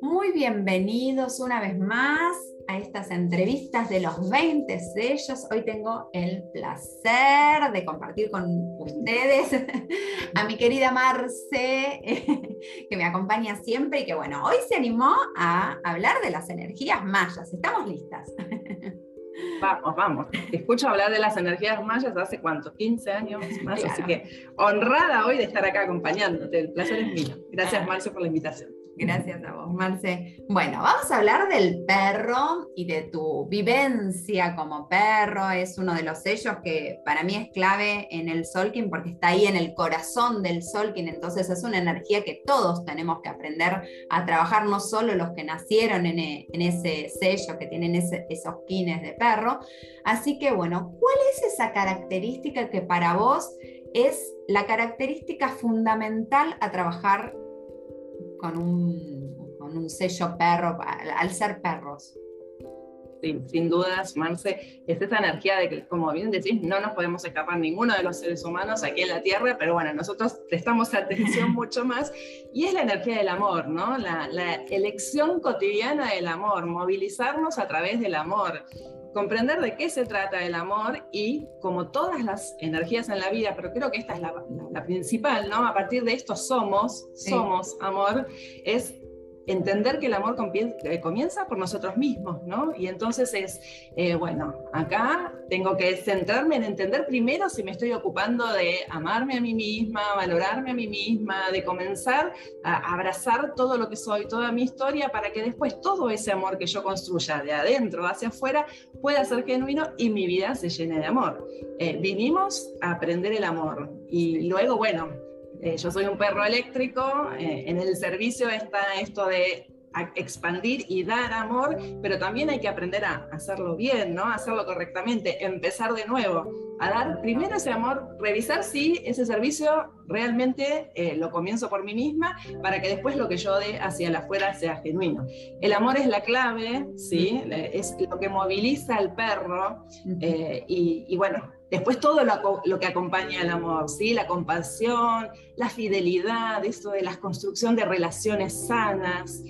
Muy bienvenidos una vez más a estas entrevistas de los 20 sellos. Hoy tengo el placer de compartir con ustedes a mi querida Marce, que me acompaña siempre y que bueno, hoy se animó a hablar de las energías mayas. ¿Estamos listas? Vamos. Escucho hablar de las energías mayas hace cuánto, 15 años más, claro. Así que honrada hoy de estar acá acompañándote, el placer es mío. Gracias Marce por la invitación. Gracias a vos Marce. Bueno, vamos a hablar del perro y de tu vivencia como perro. Es uno de los sellos que para mí es clave en el Solkin porque está ahí en el corazón del Solkin, entonces es una energía que todos tenemos que aprender a trabajar, no solo los que nacieron en ese sello, que tienen esos quines de perro. Así que bueno, ¿cuál es esa característica que para vos es la característica fundamental a trabajar con un sello perro, al ser perros? Sí, sin dudas, Marce, es esta energía de que, como bien decís, no nos podemos escapar ninguno de los seres humanos aquí en la Tierra, pero bueno, nosotros prestamos atención mucho más, y es la energía del amor, ¿no? La elección cotidiana del amor, movilizarnos a través del amor, comprender de qué se trata el amor y, como todas las energías en la vida, pero creo que esta es la principal, ¿no? A partir de esto somos amor, es entender que el amor comienza por nosotros mismos, ¿no? Y entonces es, acá tengo que centrarme en entender primero si me estoy ocupando de amarme a mí misma, valorarme a mí misma, de comenzar a abrazar todo lo que soy, toda mi historia, para que después todo ese amor que yo construya de adentro hacia afuera pueda ser genuino y mi vida se llene de amor. Vinimos a aprender el amor y luego, yo soy un perro eléctrico, en el servicio está esto de expandir y dar amor, pero también hay que aprender a hacerlo bien, ¿no? A hacerlo correctamente, empezar de nuevo, a dar primero ese amor, revisar si ese servicio realmente lo comienzo por mí misma, para que después lo que yo dé hacia el afuera sea genuino. El amor es la clave, ¿sí? Es lo que moviliza al perro, después todo lo que acompaña al amor, ¿sí? La compasión, la fidelidad, esto de la construcción de relaciones sanas,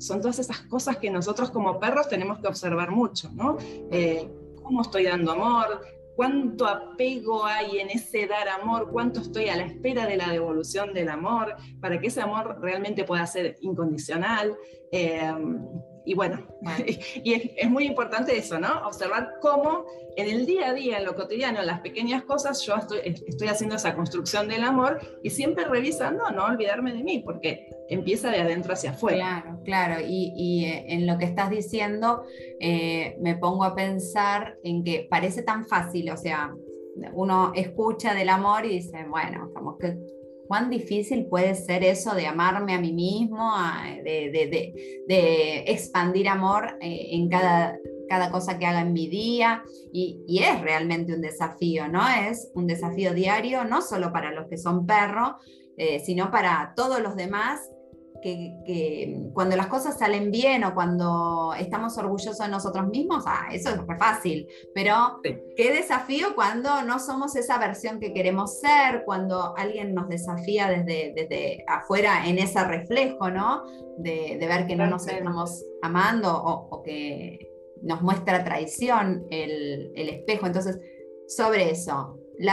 son todas esas cosas que nosotros como perros tenemos que observar mucho, ¿no? ¿Cómo estoy dando amor? ¿Cuánto apego hay en ese dar amor? ¿Cuánto estoy a la espera de la devolución del amor? Para que ese amor realmente pueda ser incondicional. Es muy importante eso, ¿no? Observar cómo en el día a día, en lo cotidiano, en las pequeñas cosas, yo estoy haciendo esa construcción del amor y siempre revisando, no olvidarme de mí, porque empieza de adentro hacia afuera. Claro, y en lo que estás diciendo me pongo a pensar en que parece tan fácil, o sea, uno escucha del amor y dice, bueno, como que ¿cuán difícil puede ser eso de amarme a mí mismo, de expandir amor en cada cosa que haga en mi día? Y es realmente un desafío, ¿no? Es un desafío diario, no solo para los que son perros, sino para todos los demás, que cuando las cosas salen bien o cuando estamos orgullosos de nosotros mismos, eso es súper fácil, pero sí. Qué desafío cuando no somos esa versión que queremos ser, cuando alguien nos desafía desde afuera en ese reflejo, ¿no? De ver que no nos estamos amando o que nos muestra traición el espejo. Entonces, sobre eso, el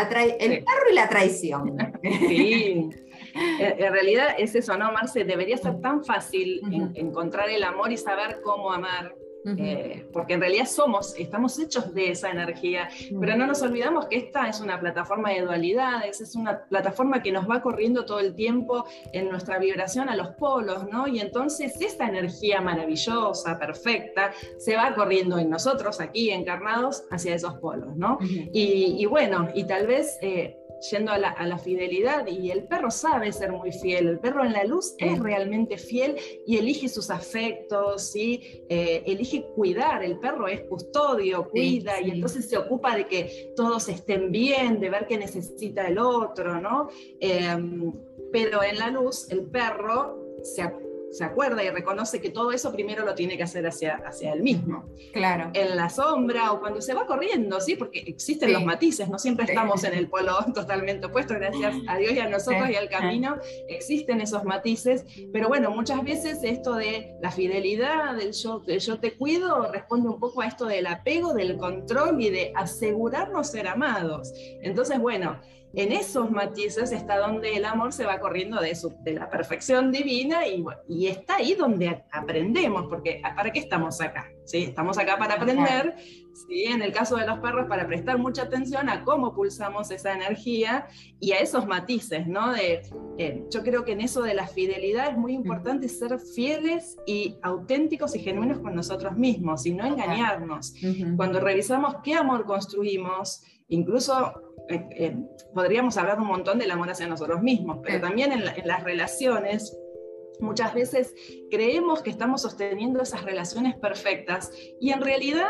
perro y la traición. Sí. En realidad es eso, ¿no, Marce? Debería ser tan fácil encontrar el amor y saber cómo amar, porque en realidad estamos hechos de esa energía, pero no nos olvidamos que esta es una plataforma de dualidades, es una plataforma que nos va corriendo todo el tiempo en nuestra vibración a los polos, ¿no? Y entonces esta energía maravillosa, perfecta, se va corriendo en nosotros, aquí encarnados, hacia esos polos, ¿no? Y tal vez yendo a la fidelidad, y el perro sabe ser muy fiel, el perro en la luz es realmente fiel y elige sus afectos, ¿sí? Elige cuidar, el perro es custodio, cuida, y entonces se ocupa de que todos estén bien, de ver qué necesita el otro, ¿no? Pero en la luz el perro se se acuerda y reconoce que todo eso primero lo tiene que hacer hacia él mismo. Claro. En la sombra o cuando se va corriendo, ¿sí? Porque existen los matices, no siempre estamos en el polo totalmente opuesto, gracias a Dios y a nosotros y al camino, existen esos matices, pero bueno, muchas veces esto de la fidelidad, del yo te cuido, responde un poco a esto del apego, del control y de asegurarnos ser amados. Entonces, bueno, en esos matices está donde el amor se va corriendo de la perfección divina y está ahí donde aprendemos, porque ¿para qué estamos acá? ¿Sí? Estamos acá para aprender, ¿sí? En el caso de los perros, para prestar mucha atención a cómo pulsamos esa energía y a esos matices, ¿no? Yo creo que en eso de la fidelidad es muy importante ser fieles y auténticos y genuinos con nosotros mismos y no engañarnos. Cuando revisamos qué amor construimos, incluso podríamos hablar un montón del amor hacia nosotros mismos, pero también en las relaciones, muchas veces creemos que estamos sosteniendo esas relaciones perfectas y en realidad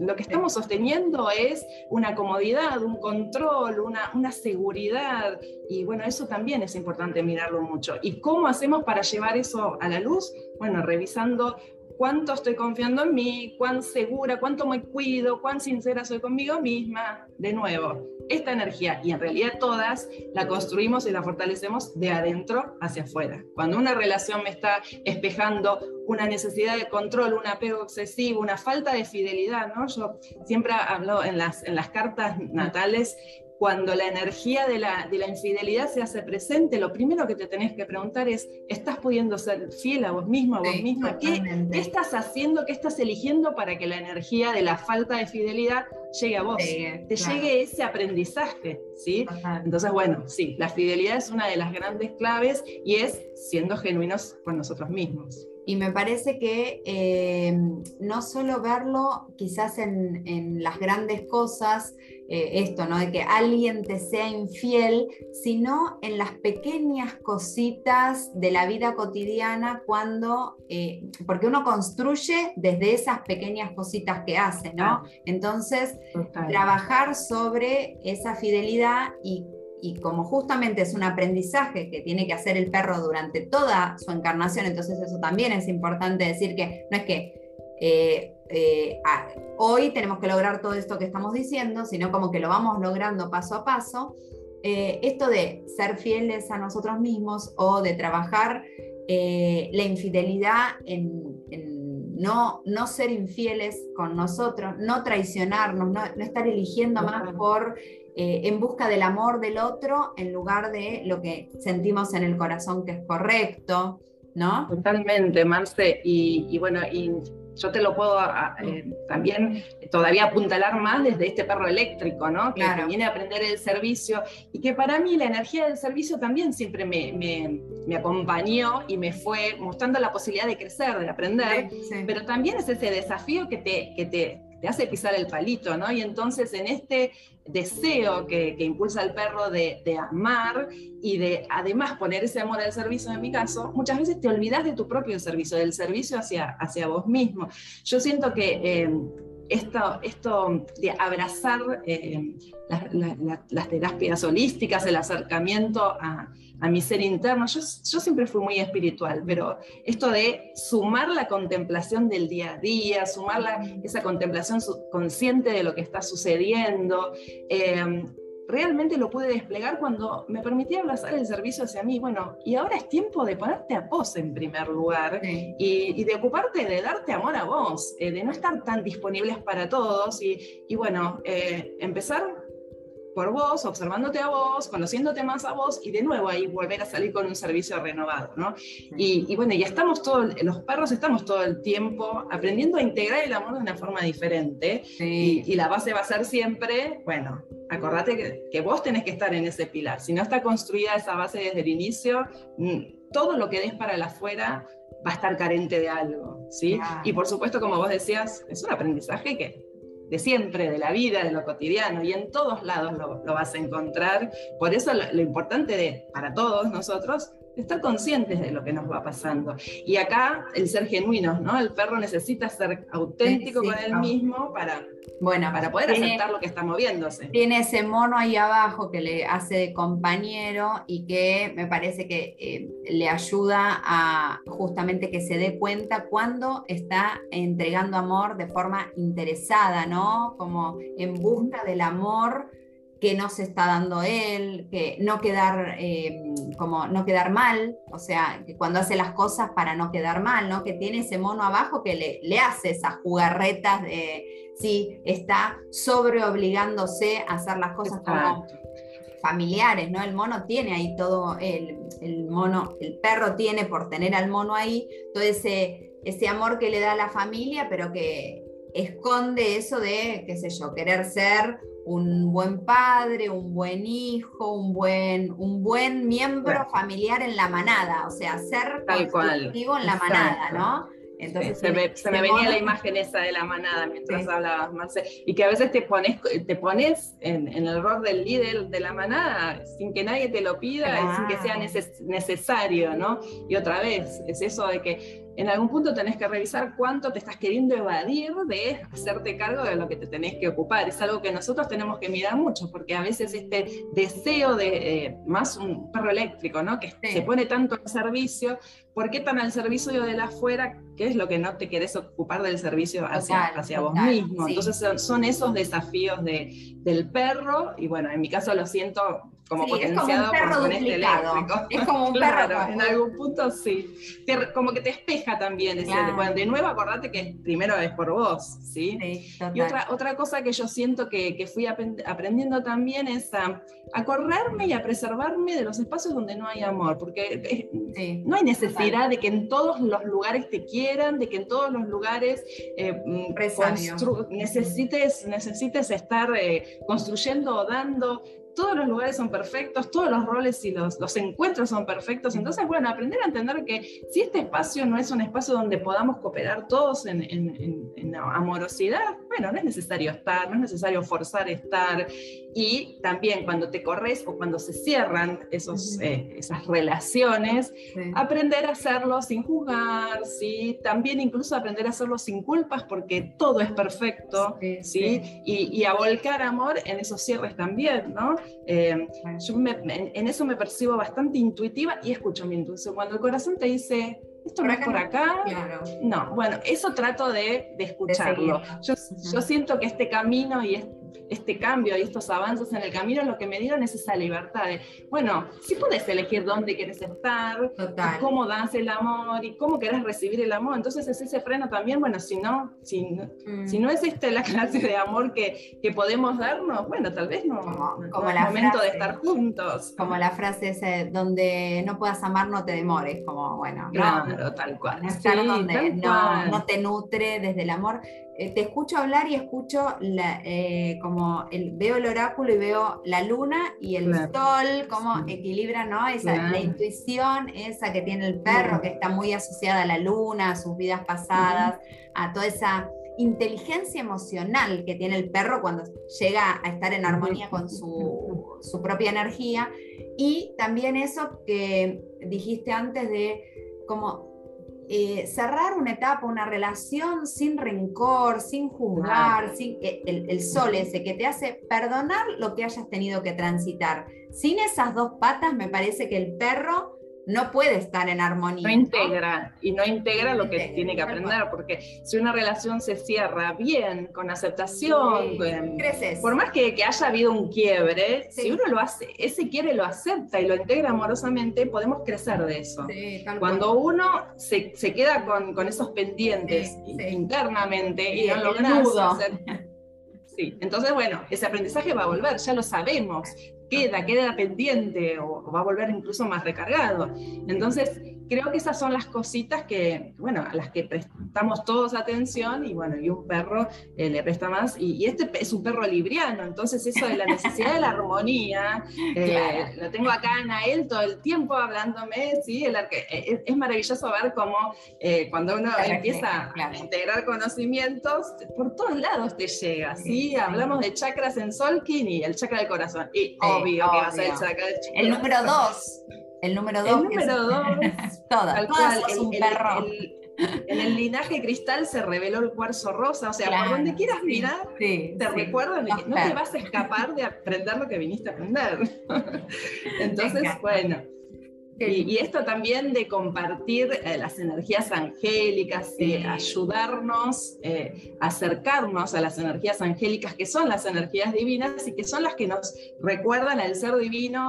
lo que estamos sosteniendo es una comodidad, un control, una seguridad, y bueno, eso también es importante mirarlo mucho. ¿Y cómo hacemos para llevar eso a la luz? Bueno, revisando cuánto estoy confiando en mí, cuán segura, cuánto me cuido, cuán sincera soy conmigo misma. De nuevo, esta energía, y en realidad todas, la construimos y la fortalecemos de adentro hacia afuera. Cuando una relación me está espejando una necesidad de control, un apego excesivo, una falta de fidelidad, ¿no? Yo siempre hablo en las cartas natales, cuando la energía de la infidelidad se hace presente, lo primero que te tenés que preguntar es, ¿estás pudiendo ser fiel a vos mismo, a vos misma? ¿Qué estás haciendo, qué estás eligiendo para que la energía de la falta de fidelidad llegue a vos? Llegue ese aprendizaje, ¿sí? Entonces, bueno, sí, la fidelidad es una de las grandes claves y es siendo genuinos con nosotros mismos. Y me parece que no solo verlo quizás en las grandes cosas, esto, ¿no? De que alguien te sea infiel, sino en las pequeñas cositas de la vida cotidiana, cuando, porque uno construye desde esas pequeñas cositas que hace, ¿no? Entonces, trabajar sobre esa fidelidad y como justamente es un aprendizaje que tiene que hacer el perro durante toda su encarnación, entonces eso también es importante decir, que no es que hoy tenemos que lograr todo esto que estamos diciendo, sino como que lo vamos logrando paso a paso. Esto de ser fieles a nosotros mismos o de trabajar la infidelidad en no ser infieles con nosotros, no traicionarnos, no estar eligiendo más por... en busca del amor del otro en lugar de lo que sentimos en el corazón que es correcto, ¿no? Totalmente, Marce, y bueno, yo te lo puedo también todavía apuntalar más desde este perro eléctrico, ¿no? Que viene a aprender el servicio y que para mí la energía del servicio también siempre me acompañó y me fue mostrando la posibilidad de crecer, de aprender, pero también es ese desafío que te hace pisar el palito, ¿no? Y entonces en este deseo que impulsa al perro de amar y de además poner ese amor al servicio, en mi caso, muchas veces te olvidas de tu propio servicio, del servicio hacia vos mismo. Yo siento que esto de abrazar las terapias holísticas, el acercamiento a mi ser interno, yo siempre fui muy espiritual, pero esto de sumar la contemplación del día a día, sumar esa contemplación consciente de lo que está sucediendo, realmente lo pude desplegar cuando me permití abrazar el servicio hacia mí. Bueno, y ahora es tiempo de ponerte a pos en primer lugar y de ocuparte de darte amor a vos, de no estar tan disponibles para todos y bueno, empezar por vos, observándote a vos, conociéndote más a vos y de nuevo ahí volver a salir con un servicio renovado, ¿no? Y bueno, ya estamos los perros estamos todo el tiempo aprendiendo a integrar el amor de una forma diferente y la base va a ser siempre, bueno, acordate que vos tenés que estar en ese pilar, si no está construida esa base desde el inicio, todo lo que des para el afuera va a estar carente de algo, ¿sí? Y por supuesto, como vos decías, es un aprendizaje de siempre, de la vida, de lo cotidiano, y en todos lados lo vas a encontrar. Por eso lo importante para todos nosotros, estar conscientes de lo que nos va pasando. Y acá el ser genuinos, ¿no? El perro necesita ser auténtico con él mismo para Bueno, para poder aceptar lo que está moviéndose. Tiene ese mono ahí abajo que le hace de compañero y que me parece que le ayuda a justamente que se dé cuenta cuando está entregando amor de forma interesada, ¿no? Como en busca del amor que no se está dando él, que no quedar, como no quedar mal, o sea, que cuando hace las cosas para no quedar mal, ¿no? Que tiene ese mono abajo que le hace esas jugarretas de sí, está sobreobligándose a hacer las cosas como familiares, ¿no? El mono tiene ahí todo, el perro tiene por tener al mono ahí, todo ese amor que le da a la familia, pero que esconde eso de, qué sé yo, querer ser un buen padre, un buen hijo, un buen miembro familiar en la manada, o sea, ser constructivo en la manada, ¿no? Entonces, sí, se me venía la imagen esa de la manada mientras hablabas, Marce, y que a veces te pones en el rol del líder de la manada sin que nadie te lo pida, y sin que sea necesario, ¿no? Y otra vez, es eso de que en algún punto tenés que revisar cuánto te estás queriendo evadir de hacerte cargo de lo que te tenés que ocupar. Es algo que nosotros tenemos que mirar mucho, porque a veces este deseo de, más un perro eléctrico, ¿no? Que se pone tanto al servicio, ¿por qué tan al servicio de la afuera? ¿Qué es lo que no te querés ocupar del servicio hacia vos mismo? Sí. Entonces son esos desafíos del perro, y bueno, en mi caso lo siento como potenciado por este eléctrico. Es como un perro. En algún punto sí. Como que te espeja también. Decir, bueno, de nuevo acordate que primero es por vos, ¿sí? Sí, y otra cosa que yo siento que fui aprendiendo también es a correrme y a preservarme de los espacios donde no hay amor, porque no hay necesidad de que en todos los lugares te quieran, de que en todos los lugares necesites estar construyendo o dando. Todos los lugares son perfectos, todos los roles y los encuentros son perfectos. Entonces, bueno, aprender a entender que si este espacio no es un espacio donde podamos cooperar todos en amorosidad, bueno, no es necesario estar, no es necesario forzar estar. Y también cuando te corres o cuando se cierran esas relaciones, aprender a hacerlo sin juzgar, ¿sí? También incluso aprender a hacerlo sin culpas, porque todo es perfecto, ¿sí? Y a volcar amor en esos cierres también, ¿no? Yo en eso me percibo bastante intuitiva y escucho mi intuición. Cuando el corazón te dice, esto no es por acá, no, bueno, eso trato de escucharlo. Yo siento que este camino y este cambio y estos avances en el camino lo que me dieron es esa libertad de, bueno, si podés elegir dónde querés estar, y cómo das el amor y cómo querés recibir el amor, entonces es ese freno también, bueno, si no es la clase de amor que podemos darnos, bueno, tal vez no es el momento de estar juntos. Como la frase es, donde no puedas amar no te demores, como bueno. Claro, tal cual. Estar donde tal cual. No te nutre desde el amor. Te escucho hablar y escucho veo el oráculo y veo la luna y el sol, cómo equilibra, ¿no? La intuición esa que tiene el perro, que está muy asociada a la luna, a sus vidas pasadas, a toda esa inteligencia emocional que tiene el perro cuando llega a estar en armonía con su propia energía. Y también eso que dijiste antes de como cerrar una etapa, una relación sin rencor, sin juzgar, sin el sol ese que te hace perdonar lo que hayas tenido que transitar. Sin esas dos patas me parece que el perro no puede estar en armonía. No integra lo que tiene que aprender, porque si una relación se cierra bien, con aceptación, por más que haya habido un quiebre, si uno lo hace, ese quiebre lo acepta y lo integra amorosamente, podemos crecer de eso. Sí, cuando uno se queda con esos pendientes internamente y no logra hacer. Sí. Entonces, bueno, ese aprendizaje va a volver, ya lo sabemos. Queda pendiente o va a volver incluso más recargado. Entonces, creo que esas son las cositas que, bueno, a las que prestamos todos atención y, bueno, y un perro le presta más. Y este es un perro libriano, entonces eso de la necesidad de la armonía, lo tengo acá Anael todo el tiempo hablándome, ¿sí? Es maravilloso ver cómo cuando uno empieza a integrar conocimientos, por todos lados te llega, ¿sí? Hablamos de chakras en Solkin y el chakra del corazón. Y obvio que va a ser el chakra del chakra. El número 2. El número 2. El número 2. Todas. Todas. En el linaje cristal se reveló el cuarzo rosa, o sea, claro, por donde quieras mirar, te recuerdan, no te vas a escapar de aprender lo que viniste a aprender. Entonces, bueno, y esto también de compartir las energías angélicas, ayudarnos, acercarnos a las energías angélicas, que son las energías divinas y que son las que nos recuerdan al ser divino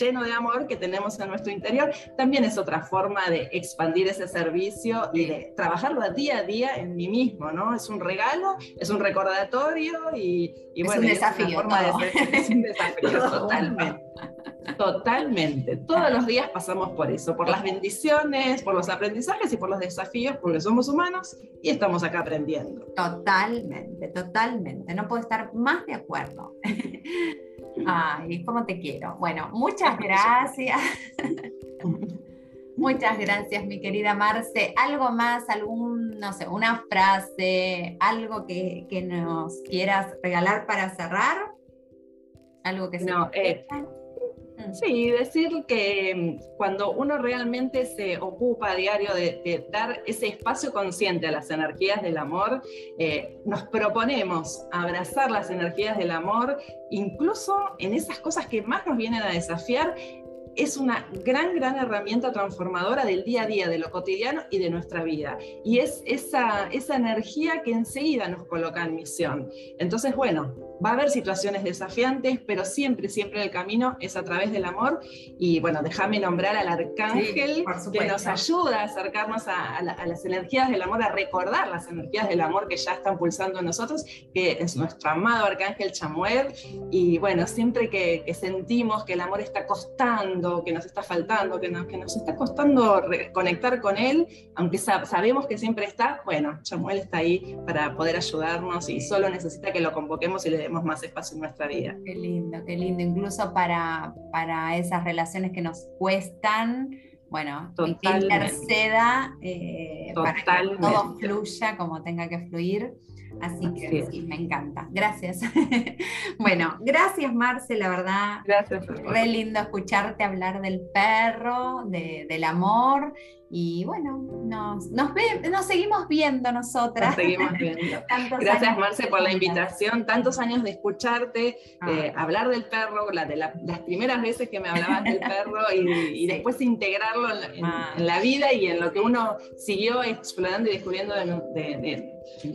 lleno de amor que tenemos en nuestro interior. También es otra forma de expandir ese servicio y de trabajarlo día a día en mí mismo, ¿no? Es un regalo, es un recordatorio y bueno, es un desafío, es una forma de ser, es un desafío totalmente. Totalmente, todos los días pasamos por eso, por las bendiciones, por los aprendizajes y por los desafíos, porque somos humanos y estamos acá aprendiendo. Totalmente, totalmente, no puedo estar más de acuerdo. Ay, cómo te quiero. Bueno, muchas gracias. Muchas gracias, mi querida Marce. ¿Algo más, algún, no sé, una frase, algo que nos quieras regalar para cerrar? Algo que se sí, decir que cuando uno realmente se ocupa a diario de dar ese espacio consciente a las energías del amor, nos proponemos abrazar las energías del amor, incluso en esas cosas que más nos vienen a desafiar. Es una gran, gran herramienta transformadora del día a día, de lo cotidiano y de nuestra vida. Y es esa energía que enseguida nos coloca en misión. Entonces, bueno, va a haber situaciones desafiantes, pero siempre, siempre el camino es a través del amor. Y bueno, déjame nombrar al arcángel que nos ayuda a acercarnos a las energías del amor, a recordar las energías del amor que ya están pulsando en nosotros, que es nuestro amado Arcángel Chamuel. Y bueno, siempre que sentimos que el amor está costando, que nos está faltando, que nos está costando conectar con él, aunque sabemos que siempre está, bueno, Chamuel está ahí para poder ayudarnos y solo necesita que lo convoquemos y le demos más espacio en nuestra vida. Qué lindo, qué lindo. Incluso para esas relaciones que nos cuestan, bueno, que interceda para que todo fluya como tenga que fluir. Así que sí, me encanta. Gracias. Bueno, gracias, Marce, la verdad. Gracias. Re lindo escucharte hablar del perro, del amor. Y bueno, nos seguimos viendo nosotras. Nos seguimos viendo. Gracias, Marce, por la invitación. Tantos años de escucharte, hablar del perro, las primeras veces que me hablabas del perro y después integrarlo en la vida y en lo que uno siguió explorando y descubriendo en el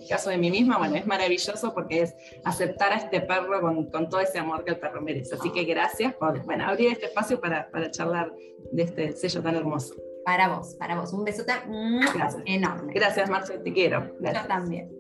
caso de mí misma. Bueno, es maravilloso porque es aceptar a este perro con todo ese amor que el perro merece. Así que gracias por abrir este espacio para charlar de este sello tan hermoso. Para vos, un besote enorme. Gracias, Marce, te quiero. Gracias. Yo también.